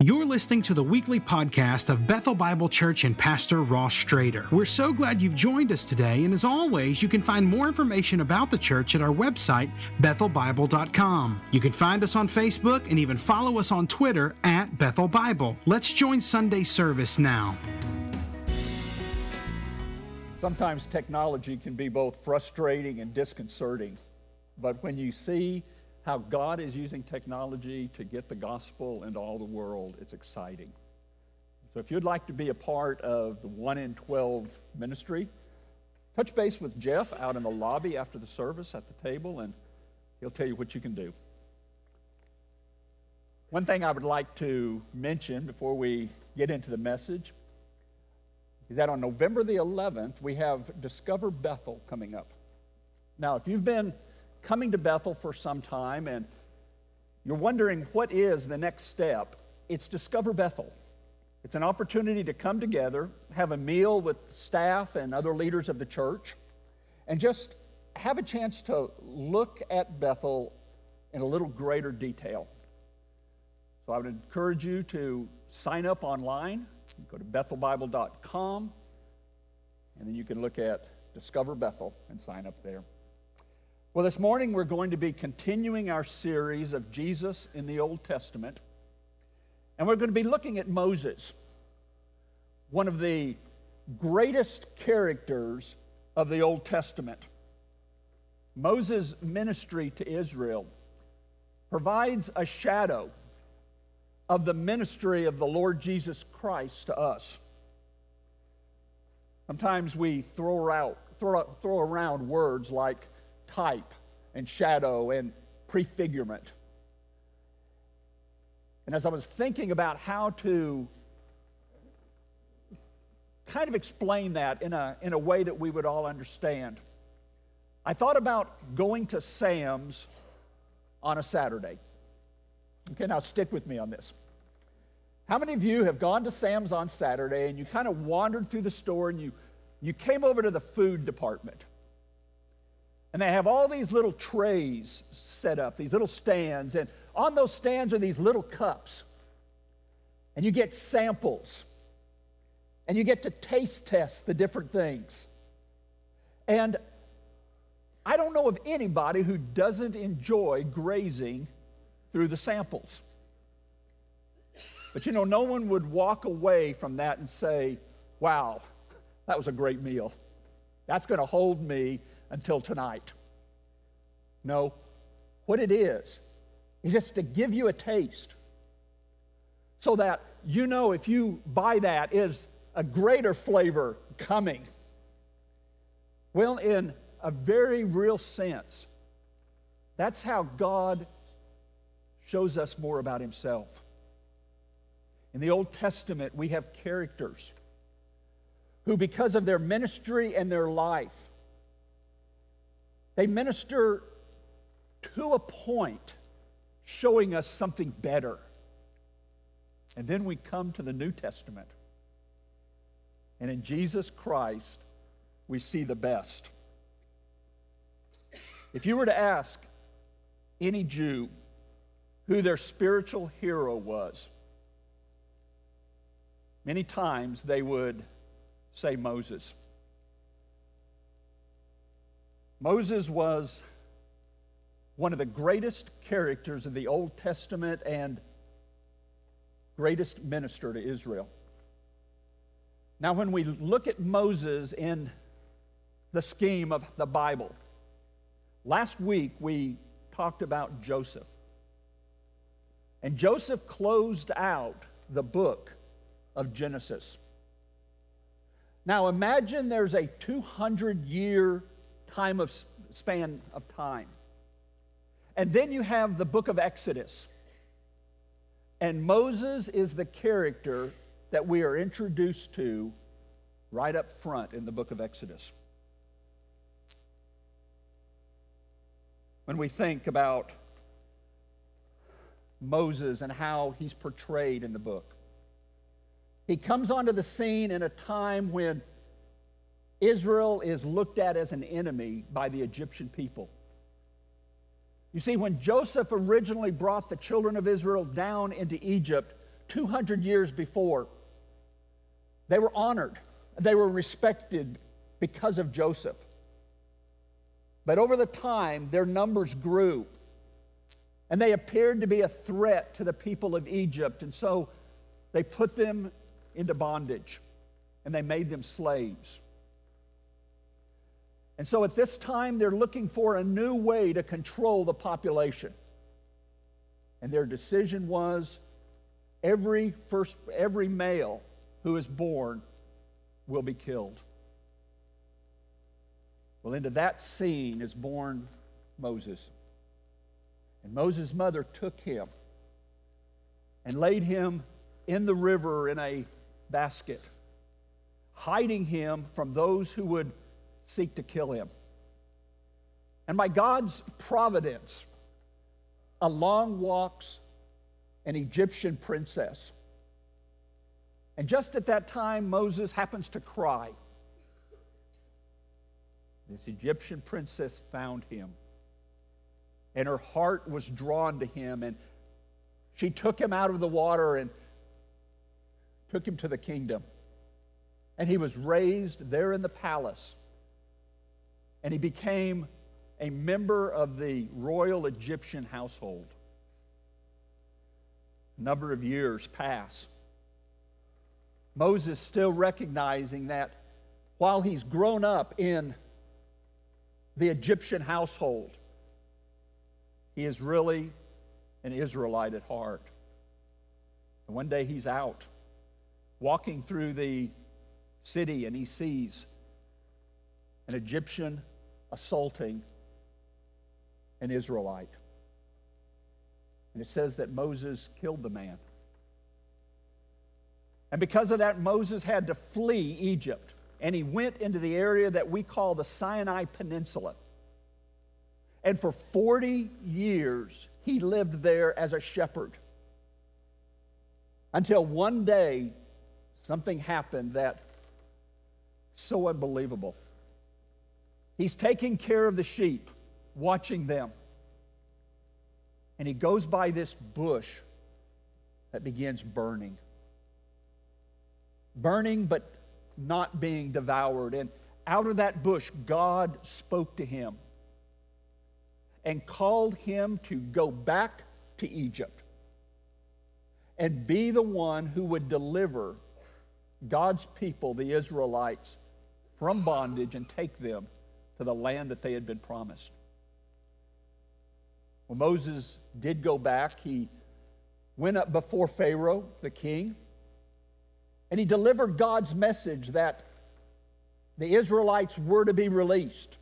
You're listening to the weekly podcast of Bethel Bible Church and Pastor Ross Strader. We're so glad you've joined us today, and as always, you can find more information about the church at our website, bethelbible.com. You can find us on Facebook and even follow us on Twitter at Bethel Bible. Let's join Sunday service now. Sometimes technology can be both frustrating and disconcerting, but when you see how God is using technology to get the gospel into all the world, it's exciting. So if you'd like to be a part of the 1 in 12 ministry, touch base with Jeff out in the lobby after the service at the table, and he'll tell you what you can do. One thing I would like to mention before we get into the message is that on November the 11th, we have Discover Bethel coming up. Now, if you've been coming to Bethel for some time and you're wondering what is the next step, it's Discover Bethel. It's an opportunity to come together, have a meal with staff and other leaders of the church, and just have a chance to look at Bethel in a little greater detail. So I would encourage you to sign up online. You go to bethelbible.com, and then you can look at Discover Bethel and sign up there. Well, this morning we're going to be continuing our series of Jesus in the Old Testament, and we're going to be looking at Moses, one of the greatest characters of the Old Testament. Moses' ministry to Israel provides a shadow of the ministry of the Lord Jesus Christ to us. Sometimes we throw around words like type and shadow and prefigurement. And as I was thinking about how to kind of explain that in a way that we would all understand, I thought about going to Sam's on a Saturday. Okay, now stick with me on this. How many of you have gone to Sam's on Saturday and you kind of wandered through the store and you came over to the food department? And they have all these little trays set up, these little stands, and on those stands are these little cups. And you get samples, and you get to taste test the different things. And I don't know of anybody who doesn't enjoy grazing through the samples. But you know, no one would walk away from that and say, wow, that was a great meal. That's going to hold me until tonight. No, what it is just to give you a taste so that you know if you buy that is a greater flavor coming. Well, in a very real sense, that's how God shows us more about himself. In the Old Testament, we have characters who, because of their ministry and their life, they minister to a point, showing us something better. And then we come to the New Testament. And in Jesus Christ, we see the best. If you were to ask any Jew who their spiritual hero was, many times they would say Moses. Moses was one of the greatest characters of the Old Testament and greatest minister to Israel. Now, when we look at Moses in the scheme of the Bible, last week we talked about Joseph. And Joseph closed out the book of Genesis. Now, imagine there's a 200-year span of time. And then you have the book of Exodus. And Moses is the character that we are introduced to right up front in the book of Exodus. When we think about Moses and how he's portrayed in the book, he comes onto the scene in a time when Israel is looked at as an enemy by the Egyptian people. You see, when Joseph originally brought the children of Israel down into Egypt 200 years before, they were honored. They were respected because of Joseph. But over the time, their numbers grew, and they appeared to be a threat to the people of Egypt. And so they put them into bondage, and they made them slaves. And so at this time, they're looking for a new way to control the population. And their decision was, every male who is born will be killed. Well, into that scene is born Moses. And Moses' mother took him and laid him in the river in a basket, hiding him from those who would seek to kill him. And by God's providence, along walks an Egyptian princess. And just at that time, Moses happens to cry. This Egyptian princess found him, and her heart was drawn to him, and she took him out of the water and took him to the kingdom. And he was raised there in the palace, and he became a member of the royal Egyptian household. A number of years pass. Moses, still recognizing that while he's grown up in the Egyptian household, he is really an Israelite at heart. And one day he's out walking through the city, and he sees an Egyptian assaulting an Israelite. And it says that Moses killed the man. And because of that, Moses had to flee Egypt. And he went into the area that we call the Sinai Peninsula. And for 40 years, he lived there as a shepherd. Until one day, something happened that's so unbelievable. He's taking care of the sheep, watching them. And he goes by this bush that begins burning. Burning, but not being devoured. And out of that bush, God spoke to him and called him to go back to Egypt and be the one who would deliver God's people, the Israelites, from bondage and take them to the land that they had been promised. Well, Moses did go back. He went up before Pharaoh, the king, and he delivered God's message that the Israelites were to be released.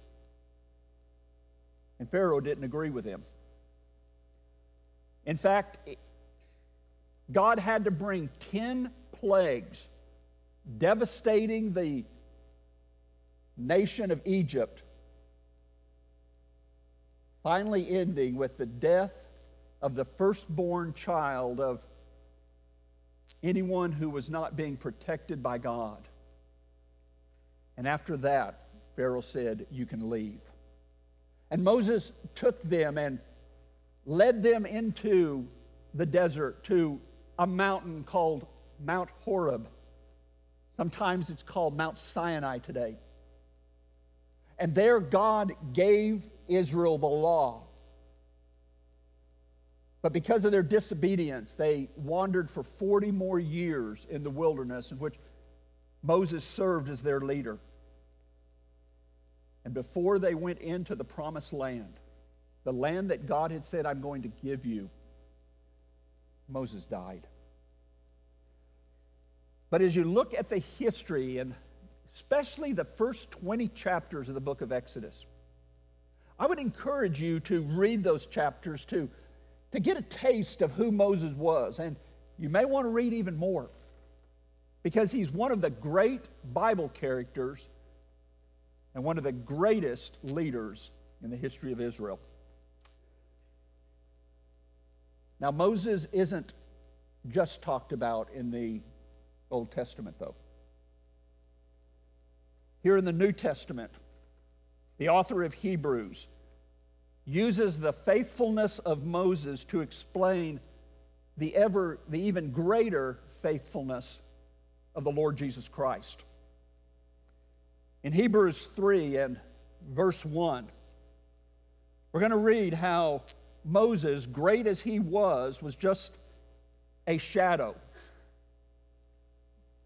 And Pharaoh didn't agree with him. In fact, God had to bring 10 plagues devastating the nation of Egypt, finally ending with the death of the firstborn child of anyone who was not being protected by God. And after that, Pharaoh said, "You can leave." And Moses took them and led them into the desert to a mountain called Mount Horeb. Sometimes it's called Mount Sinai today. And there God gave Israel the law. But because of their disobedience, they wandered for 40 more years in the wilderness, in which Moses served as their leader. And before they went into the promised land, the land that God had said, "I'm going to give you," Moses died. But as you look at the history, and especially the first 20 chapters of the book of Exodus, I would encourage you to read those chapters to get a taste of who Moses was. And you may want to read even more, because he's one of the great Bible characters and one of the greatest leaders in the history of Israel. Now, Moses isn't just talked about in the Old Testament, though. Here in the New Testament, the author of Hebrews uses the faithfulness of Moses to explain the even greater faithfulness of the Lord Jesus Christ. In Hebrews 3 and verse 1, we're going to read how Moses, great as he was just a shadow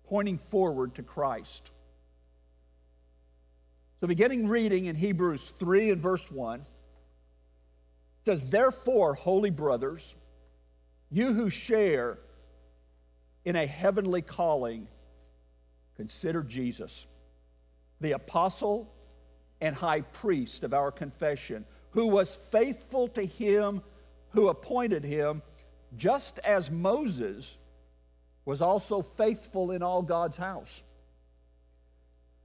pointing forward to Christ. So beginning reading in Hebrews 3 and verse 1, it says, "Therefore, holy brothers, you who share in a heavenly calling, consider Jesus, the apostle and high priest of our confession, who was faithful to him who appointed him, just as Moses was also faithful in all God's house.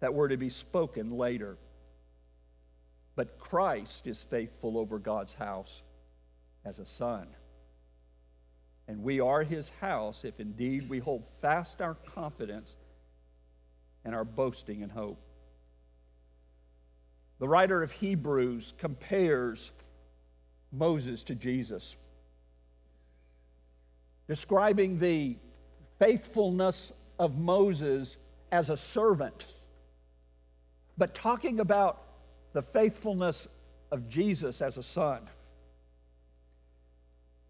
that were to be spoken later. But Christ is faithful over God's house as a son. And we are his house if indeed we hold fast our confidence and our boasting and hope." The writer of Hebrews compares Moses to Jesus, describing the faithfulness of Moses as a servant, but talking about the faithfulness of Jesus as a son.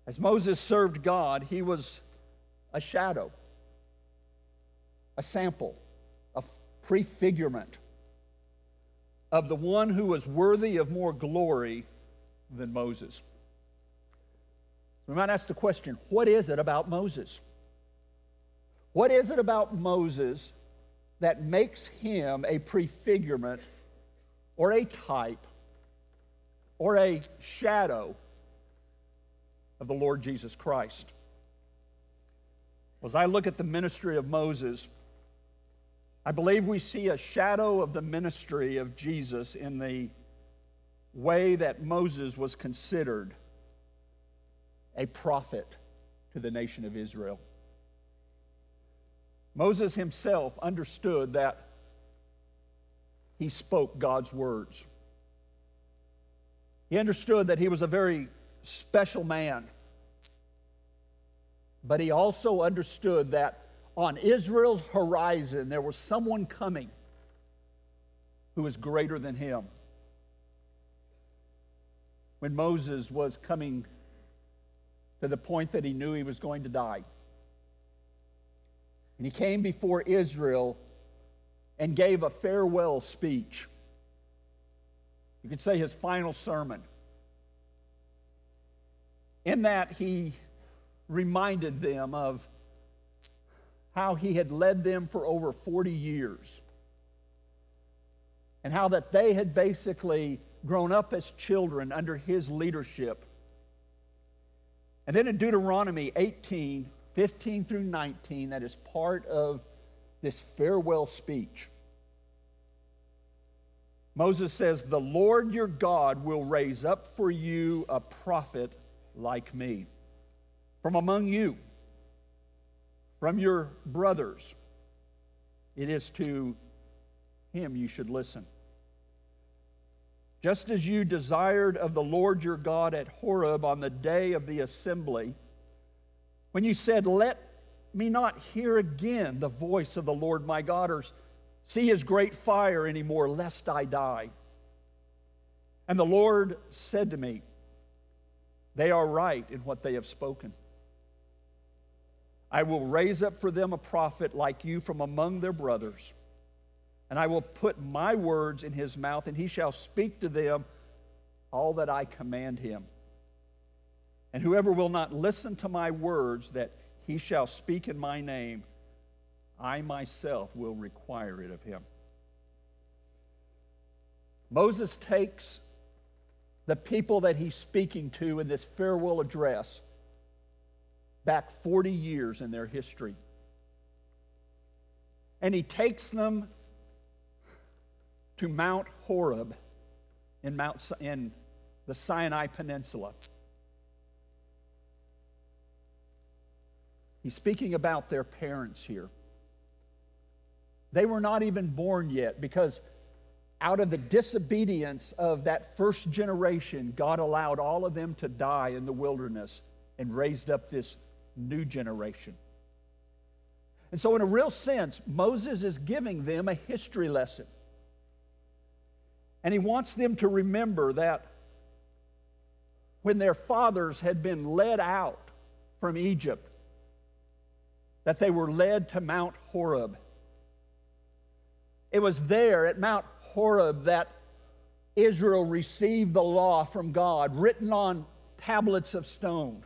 As Moses served God, he was a shadow, a sample, a prefigurement of the one who was worthy of more glory than Moses. We might ask the question, what is it about Moses? What is it about Moses that makes him a prefigurement or a type or a shadow of the Lord Jesus Christ? As I look at the ministry of Moses, I believe we see a shadow of the ministry of Jesus in the way that Moses was considered a prophet to the nation of Israel. Moses himself understood that he spoke God's words. He understood that he was a very special man, but he also understood that on Israel's horizon there was someone coming who was greater than him. When Moses was coming to the point that he knew he was going to die, and he came before Israel and gave a farewell speech. You could say his final sermon. In that, he reminded them of how he had led them for over 40 years and how that they had basically grown up as children under his leadership. And then in Deuteronomy 18, 15 through 19, that is part of this farewell speech. Moses says, "The Lord your God will raise up for you a prophet like me, from among you, from your brothers. It is to him you should listen. Just as you desired of the Lord your God at Horeb on the day of the assembly, when you said, 'Let me not hear again the voice of the Lord my God, or see his great fire anymore, lest I die.' And the Lord said to me, 'They are right in what they have spoken. I will raise up for them a prophet like you from among their brothers, and I will put my words in his mouth, and he shall speak to them all that I command him. And whoever will not listen to my words that he shall speak in my name, I myself will require it of him.'" Moses takes the people that he's speaking to in this farewell address back 40 years in their history. And he takes them to Mount Horeb in the Sinai Peninsula. He's speaking about their parents here. They were not even born yet, because out of the disobedience of that first generation, God allowed all of them to die in the wilderness and raised up this new generation. And so in a real sense, Moses is giving them a history lesson. And he wants them to remember that when their fathers had been led out from Egypt, that they were led to Mount Horeb. It was there at Mount Horeb that Israel received the law from God, written on tablets of stone.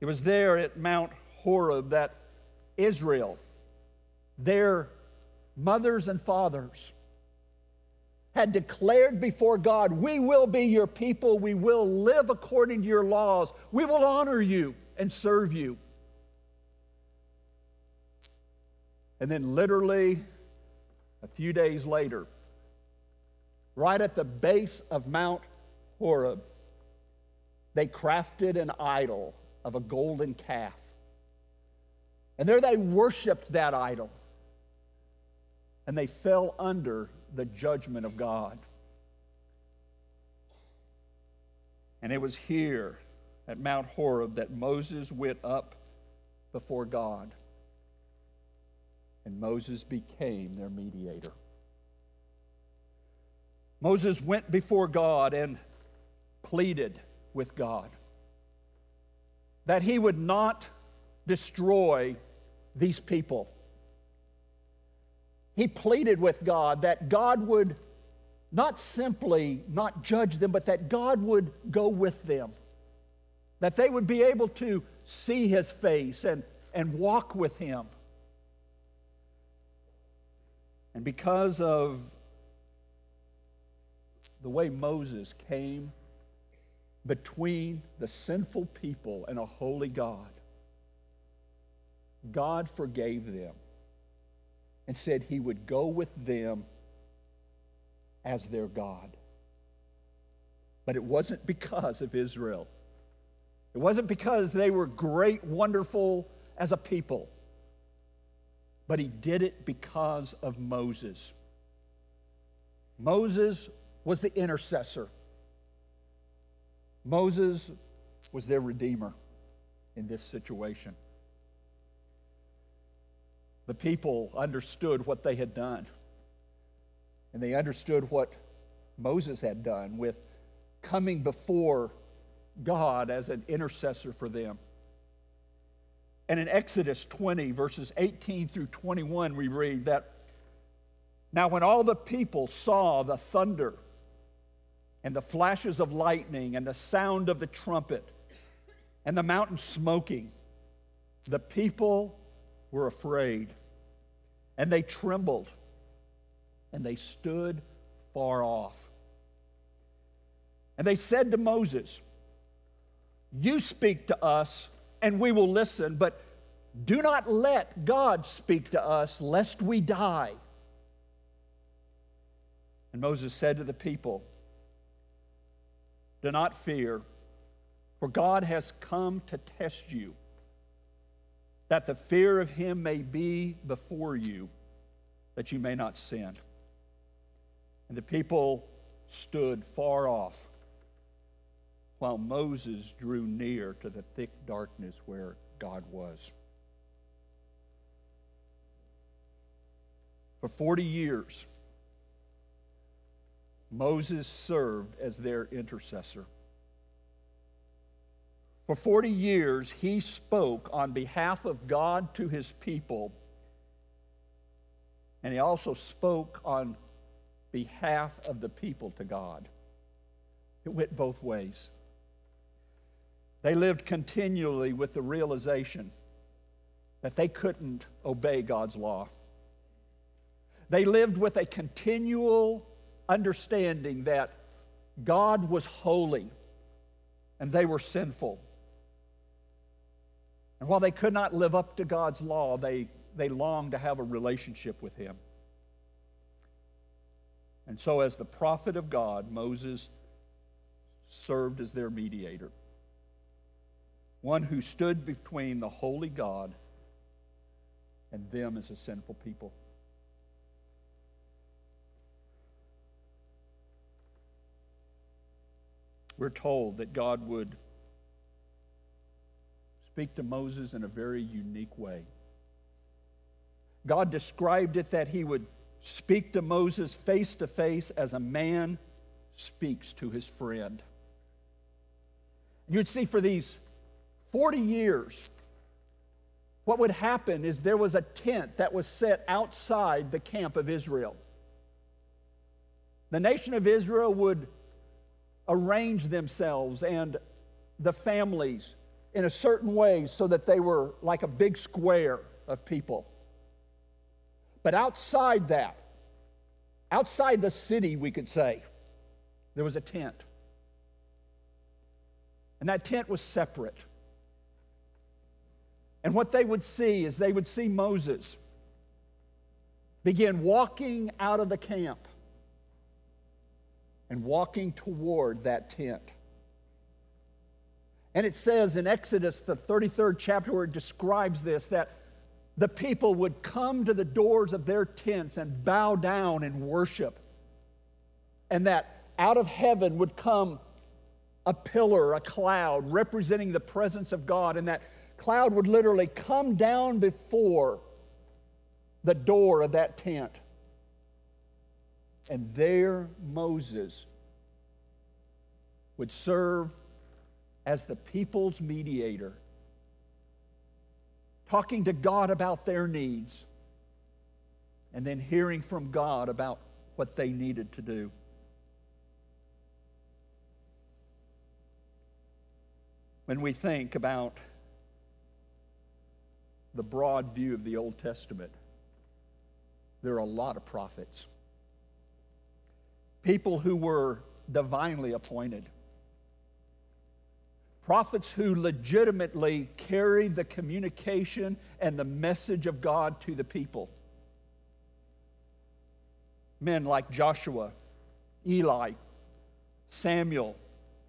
It was there at Mount Horeb that Israel, their mothers and fathers, had declared before God, "We will be your people, we will live according to your laws, we will honor you and serve you." And then literally a few days later, right at the base of Mount Horeb, they crafted an idol of a golden calf. And there they worshiped that idol. And they fell under the judgment of God. And it was here at Mount Horeb that Moses went up before God. And Moses became their mediator. Moses went before God and pleaded with God that he would not destroy these people. He pleaded with God that God would not simply not judge them, but that God would go with them, that they would be able to see his face and walk with him. And because of the way Moses came between the sinful people and a holy God, God forgave them and said he would go with them as their God. But it wasn't because of Israel. It wasn't because they were great, wonderful as a people. But he did it because of Moses. Moses was the intercessor. Moses was their redeemer in this situation. The people understood what they had done. And they understood what Moses had done with coming before God as an intercessor for them. And in Exodus 20, verses 18 through 21, we read that, "Now when all the people saw the thunder and the flashes of lightning and the sound of the trumpet and the mountain smoking, the people were afraid, and they trembled, and they stood far off. And they said to Moses, 'You speak to us, and we will listen, but do not let God speak to us, lest we die.' And Moses said to the people, 'Do not fear, for God has come to test you, that the fear of him may be before you, that you may not sin.' And the people stood far off, while Moses drew near to the thick darkness where God was." For 40 years, Moses served as their intercessor. For 40 years, he spoke on behalf of God to his people, and he also spoke on behalf of the people to God. It went both ways. They lived continually with the realization that they couldn't obey God's law. They lived with a continual understanding that God was holy and they were sinful. And while they could not live up to God's law, they longed to have a relationship with him. And so as the prophet of God, Moses served as their mediator, one who stood between the holy God and them as a sinful people. We're told that God would speak to Moses in a very unique way. God described it that he would speak to Moses face to face as a man speaks to his friend. You'd see for these 40 years, what would happen is there was a tent that was set outside the camp of Israel. The nation of Israel would arrange themselves and the families in a certain way so that they were like a big square of people. But outside that, outside the city, we could say, there was a tent. And that tent was separate. And what they would see is they would see Moses begin walking out of the camp and walking toward that tent. And it says in Exodus, the 33rd chapter, where it describes this, that the people would come to the doors of their tents and bow down and worship. And that out of heaven would come a pillar, a cloud, representing the presence of God. And that cloud would literally come down before the door of that tent. And there Moses would serve as the people's mediator, talking to God about their needs, and then hearing from God about what they needed to do. When we think about the broad view of the Old Testament, there are a lot of prophets, people who were divinely appointed, prophets who legitimately carried the communication and the message of God to the people. Men like Joshua, Eli, Samuel,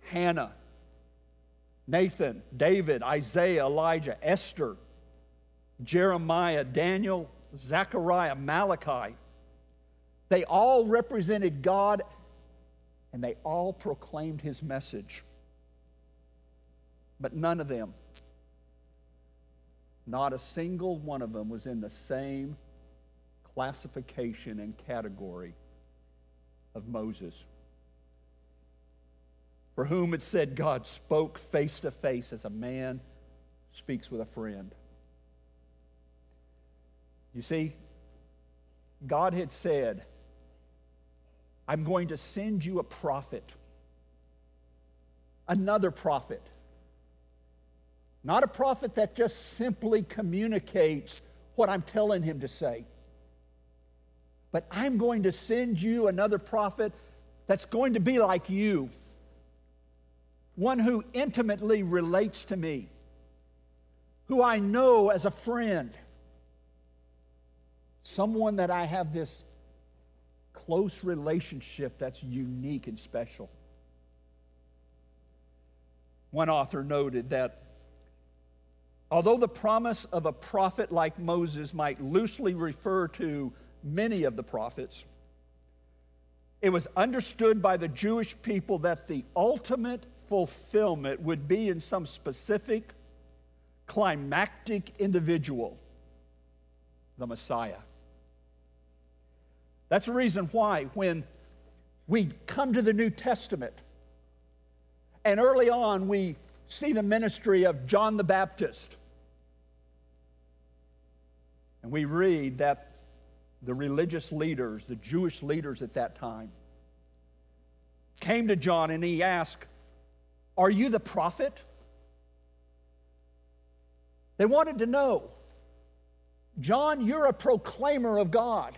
Hannah, Nathan, David, Isaiah, Elijah, Esther, Jeremiah, Daniel, Zechariah, Malachi. They all represented God, and they all proclaimed his message. But none of them, not a single one of them, was in the same classification and category of Moses, for whom it said God spoke face to face as a man speaks with a friend. You see, God had said, I'm going to send you a prophet, another prophet. Not a prophet that just simply communicates what I'm telling him to say, but I'm going to send you another prophet that's going to be like you, one who intimately relates to me, who I know as a friend, someone that I have this close relationship that's unique and special. One author noted that although the promise of a prophet like Moses might loosely refer to many of the prophets, it was understood by the Jewish people that the ultimate fulfillment would be in some specific climactic individual, the Messiah. That's the reason why when we come to the New Testament, and early on we see the ministry of John the Baptist, and we read that the religious leaders, the Jewish leaders at that time, came to John and he asked, "Are you the prophet?" They wanted to know, John, you're a proclaimer of God.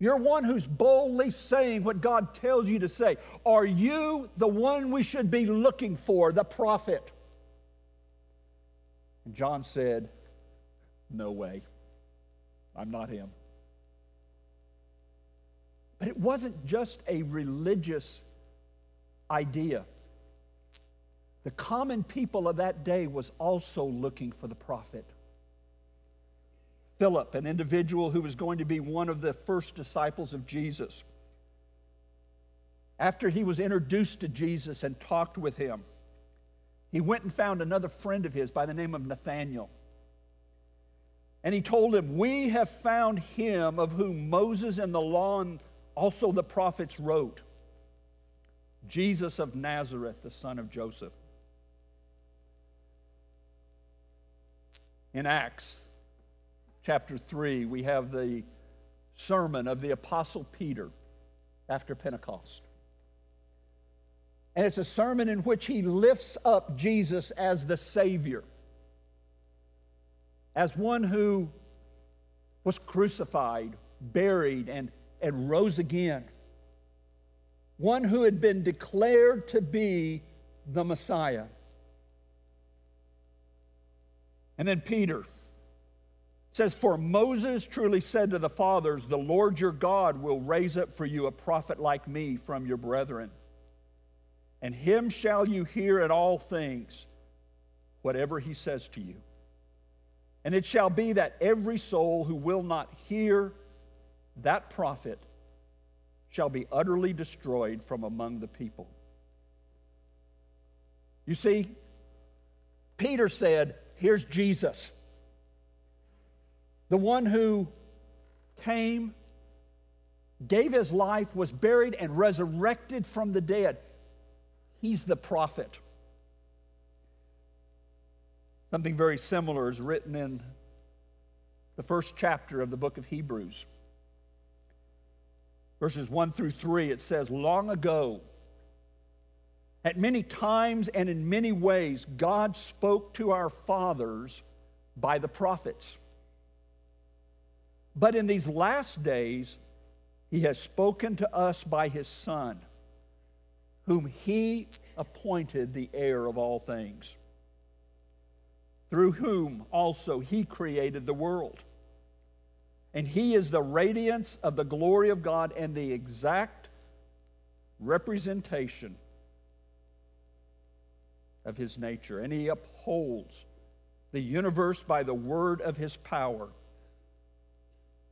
You're one who's boldly saying what God tells you to say. Are you the one we should be looking for, the prophet? And John said, no way. I'm not him. But it wasn't just a religious idea. The common people of that day was also looking for the prophet. Philip, an individual who was going to be one of the first disciples of Jesus. After he was introduced to Jesus and talked with him, he went and found another friend of his by the name of Nathaniel. And he told him, we have found him of whom Moses and the law and also the prophets wrote, Jesus of Nazareth, the son of Joseph. In Acts chapter 3, we have the sermon of the Apostle Peter after Pentecost. And it's a sermon in which he lifts up Jesus as the Savior, as one who was crucified, buried, and rose again. One who had been declared to be the Messiah. And then Peter says, for Moses truly said to the fathers, the Lord your God will raise up for you a prophet like me from your brethren. And him shall you hear in all things, whatever he says to you. And it shall be that every soul who will not hear that prophet shall be utterly destroyed from among the people. You see, Peter said, here's Jesus, the one who came, gave his life, was buried, and resurrected from the dead. He's the prophet. Something very similar is written in the first chapter of the book of Hebrews. Verses 1 through 3, it says, long ago, at many times and in many ways, God spoke to our fathers by the prophets. But in these last days, he has spoken to us by his Son, whom he appointed the heir of all things, through whom also he created the world. And he is the radiance of the glory of God and the exact representation of his nature. And he upholds the universe by the word of his power.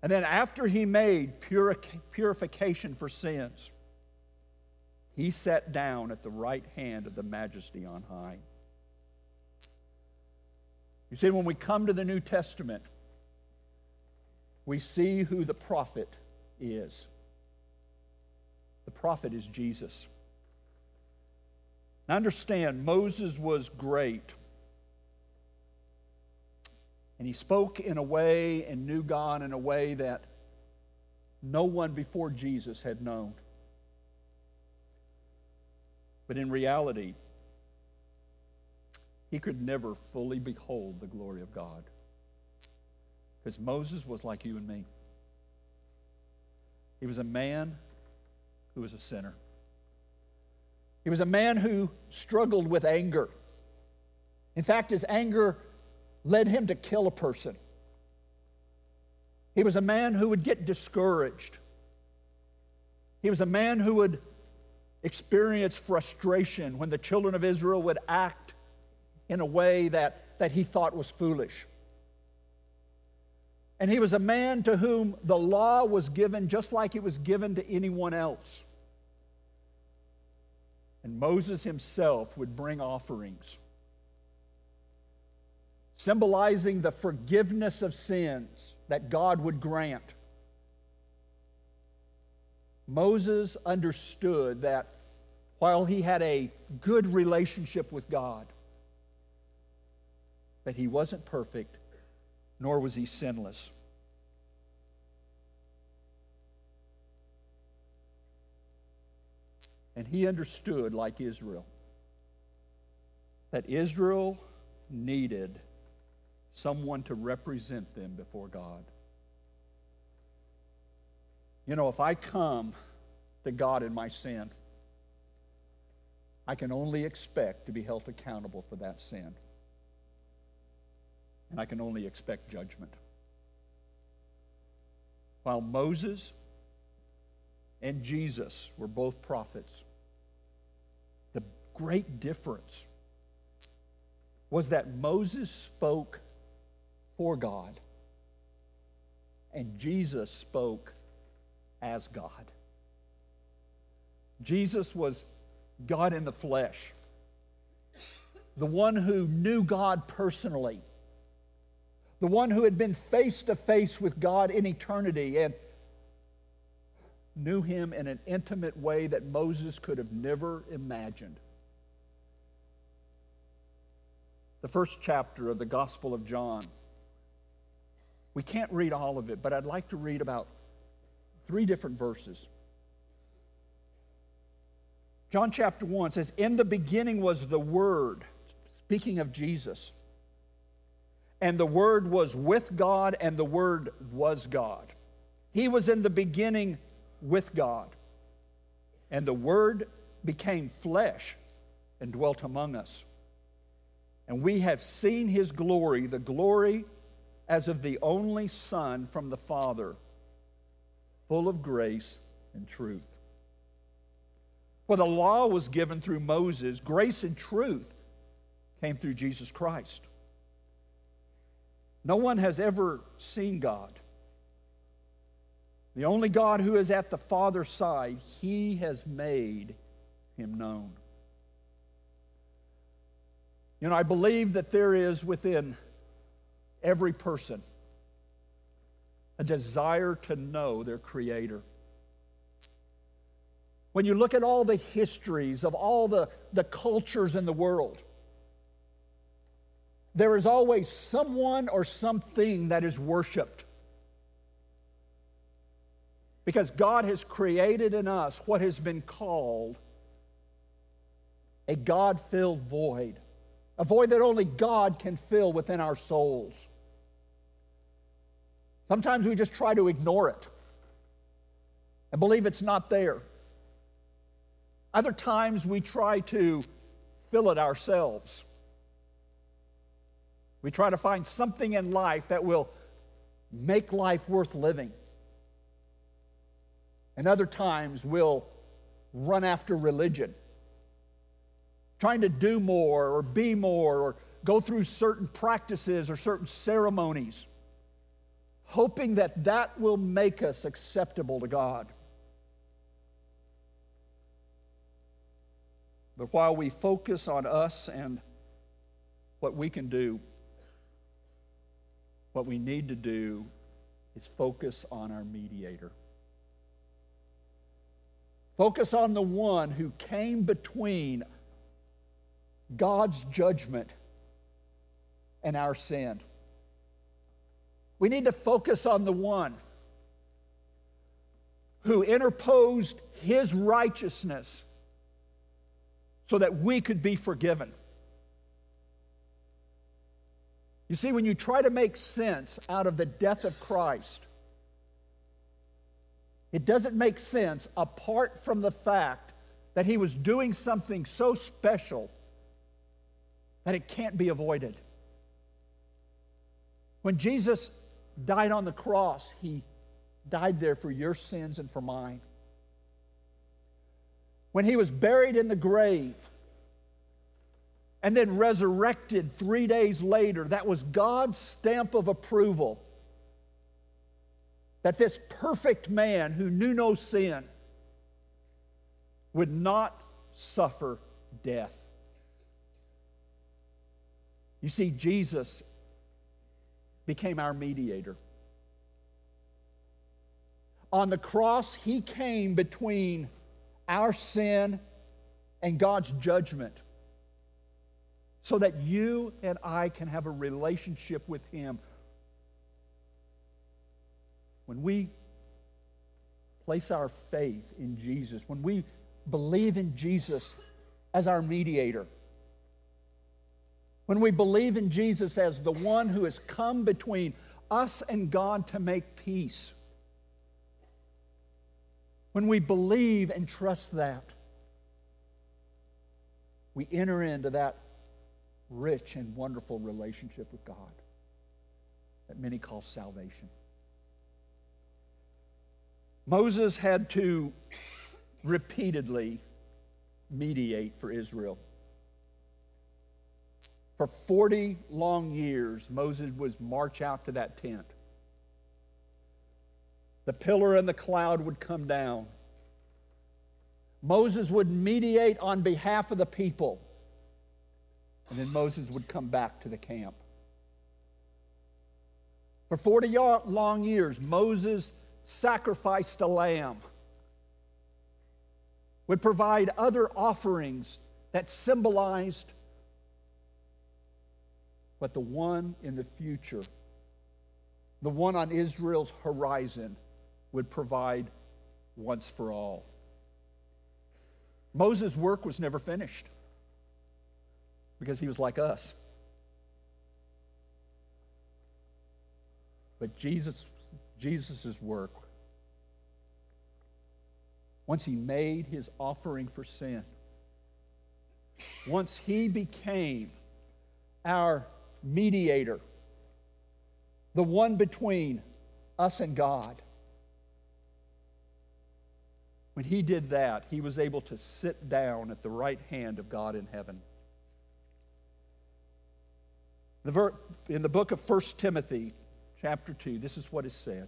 And then after he made purification for sins, he sat down at the right hand of the Majesty on high. You see, when we come to the New Testament, we see who the prophet is. The prophet is Jesus. Now understand, Moses was great. And he spoke in a way and knew God in a way that no one before Jesus had known. But in reality, he could never fully behold the glory of God. Because Moses was like you and me. He was a man who was a sinner. He was a man who struggled with anger. In fact, his anger led him to kill a person. He was a man who would get discouraged. He was a man who would experience frustration when the children of Israel would act in a way that he thought was foolish. And he was a man to whom the law was given just like it was given to anyone else. And Moses himself would bring offerings, symbolizing the forgiveness of sins that God would grant. Moses understood that while he had a good relationship with God, that he wasn't perfect, nor was he sinless. And he understood, like Israel, that Israel needed someone to represent them before God. You know, if I come to God in my sin, I can only expect to be held accountable for that sin. and I can only expect judgment. While Moses and Jesus were both prophets, the great difference was that Moses spoke for God and Jesus spoke as God. Jesus was God in the flesh, the one who knew God personally, the one who had been face to face with God in eternity and knew him in an intimate way that Moses could have never imagined. The first chapter of the Gospel of John, we can't read all of it, but I'd like to read about 3 different verses. John chapter 1 says, "In the beginning was the Word," speaking of Jesus, "and the Word was with God, and the Word was God. He was in the beginning with God. And the Word became flesh and dwelt among us. And we have seen his glory, the glory as of the only Son from the Father, full of grace and truth. For the law was given through Moses, grace and truth came through Jesus Christ. No one has ever seen God. The only God who is at the Father's side, he has made him known." You know, I believe that there is within every person a desire to know their Creator. When you look at all the histories of all the cultures in the world, there is always someone or something that is worshiped. Because God has created in us what has been called a God-filled void, a void that only God can fill within our souls. Sometimes we just try to ignore it and believe it's not there. Other times we try to fill it ourselves. We try to find something in life that will make life worth living. And other times we'll run after religion, trying to do more or be more or go through certain practices or certain ceremonies, hoping that that will make us acceptable to God. But while we focus on us and what we can do, what we need to do is focus on our mediator. Focus on the one who came between God's judgment and our sin. We need to focus on the one who interposed his righteousness so that we could be forgiven. You see, when you try to make sense out of the death of Christ, it doesn't make sense apart from the fact that he was doing something so special that it can't be avoided. When Jesus died on the cross, he died there for your sins and for mine. When he was buried in the grave and then resurrected 3 days later, that was God's stamp of approval that this perfect man who knew no sin would not suffer death. You see, Jesus became our mediator. On the cross, he came between our sin and God's judgment so that you and I can have a relationship with him. When we place our faith in Jesus, when we believe in Jesus as our mediator, when we believe in Jesus as the one who has come between us and God to make peace, when we believe and trust that, we enter into that rich and wonderful relationship with God. that many call salvation. Moses had to repeatedly mediate for Israel. For 40 long years, Moses would march out to that tent. The pillar and the cloud would come down. Moses would mediate on behalf of the people. And then Moses would come back to the camp. For 40 long years, Moses sacrificed a lamb, would provide other offerings that symbolized what the one in the future, the one on Israel's horizon, would provide once for all. Moses' work was never finished because he was like us. But Jesus' work, once he made his offering for sin, once he became our mediator, the one between us and God, when he did that, he was able to sit down at the right hand of God in heaven. In the book of 1 Timothy, chapter 2, this is what is said.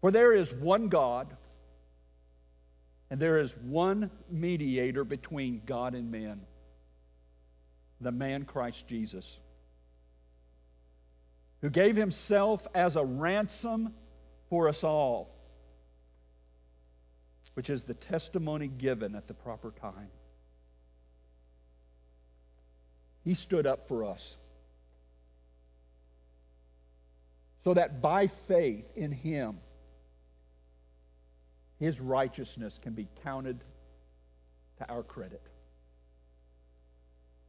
For there is one God, and there is one mediator between God and men, the man Christ Jesus, who gave himself as a ransom for us all, which is the testimony given at the proper time. He stood up for us, so that by faith in him, his righteousness can be counted to our credit.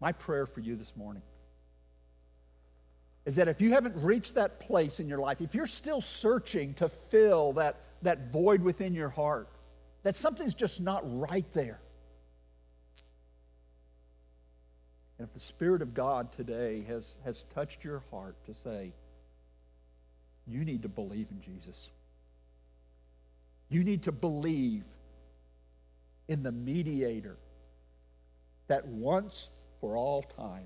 My prayer for you this morning is that if you haven't reached that place in your life, if you're still searching to fill that void within your heart, that something's just not right there. And if the Spirit of God today has touched your heart to say, you need to believe in Jesus. You need to believe in the mediator that once for all time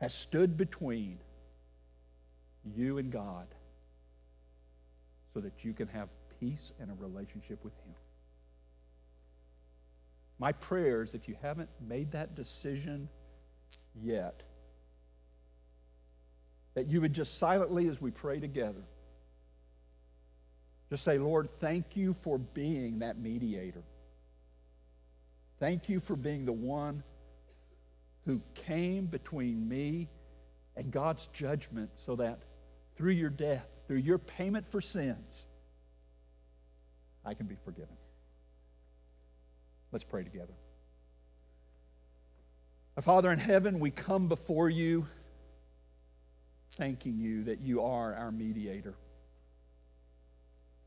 has stood between you and God so that you can have peace and a relationship with him. My prayer is if you haven't made that decision yet, that you would just silently, as we pray together, just say, Lord, thank you for being that mediator. Thank you for being the one who came between me and God's judgment so that through your death, through your payment for sins, I can be forgiven. Let's pray together. Our Father in heaven, we come before you thanking you that you are our mediator.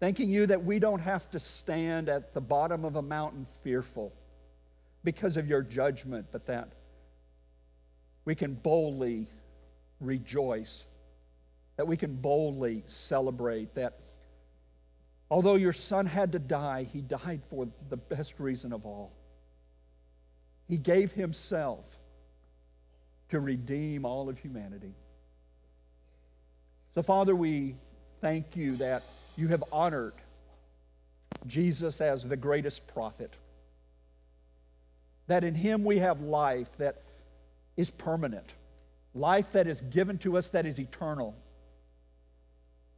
Thanking you that we don't have to stand at the bottom of a mountain fearful because of your judgment, but that we can boldly rejoice, that we can boldly celebrate that although your son had to die, he died for the best reason of all. He gave himself to redeem all of humanity. So, Father, we thank you that you have honored Jesus as the greatest prophet, that in him we have life that is permanent, life that is given to us that is eternal,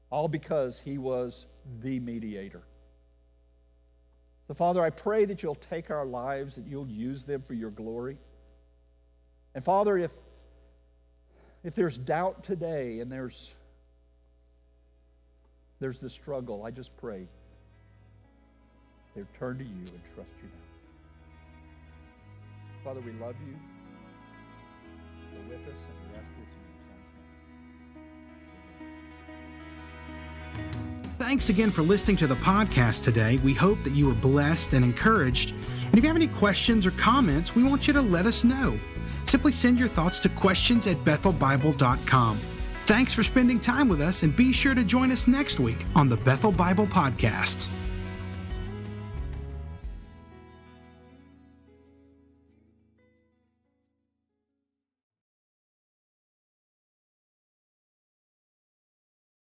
all because he was the mediator. So, Father, I pray that you'll take our lives, that you'll use them for your glory. And, Father, if there's doubt today and there's the struggle, I just pray they'll turn to you and trust you now. Father, we love you. You're with us, and we ask this in your Son's name. Thanks again for listening to the podcast today. We hope that you were blessed and encouraged. And if you have any questions or comments, we want you to let us know. Simply send your thoughts to questions@bethelbible.com. Thanks for spending time with us, and be sure to join us next week on the Bethel Bible Podcast.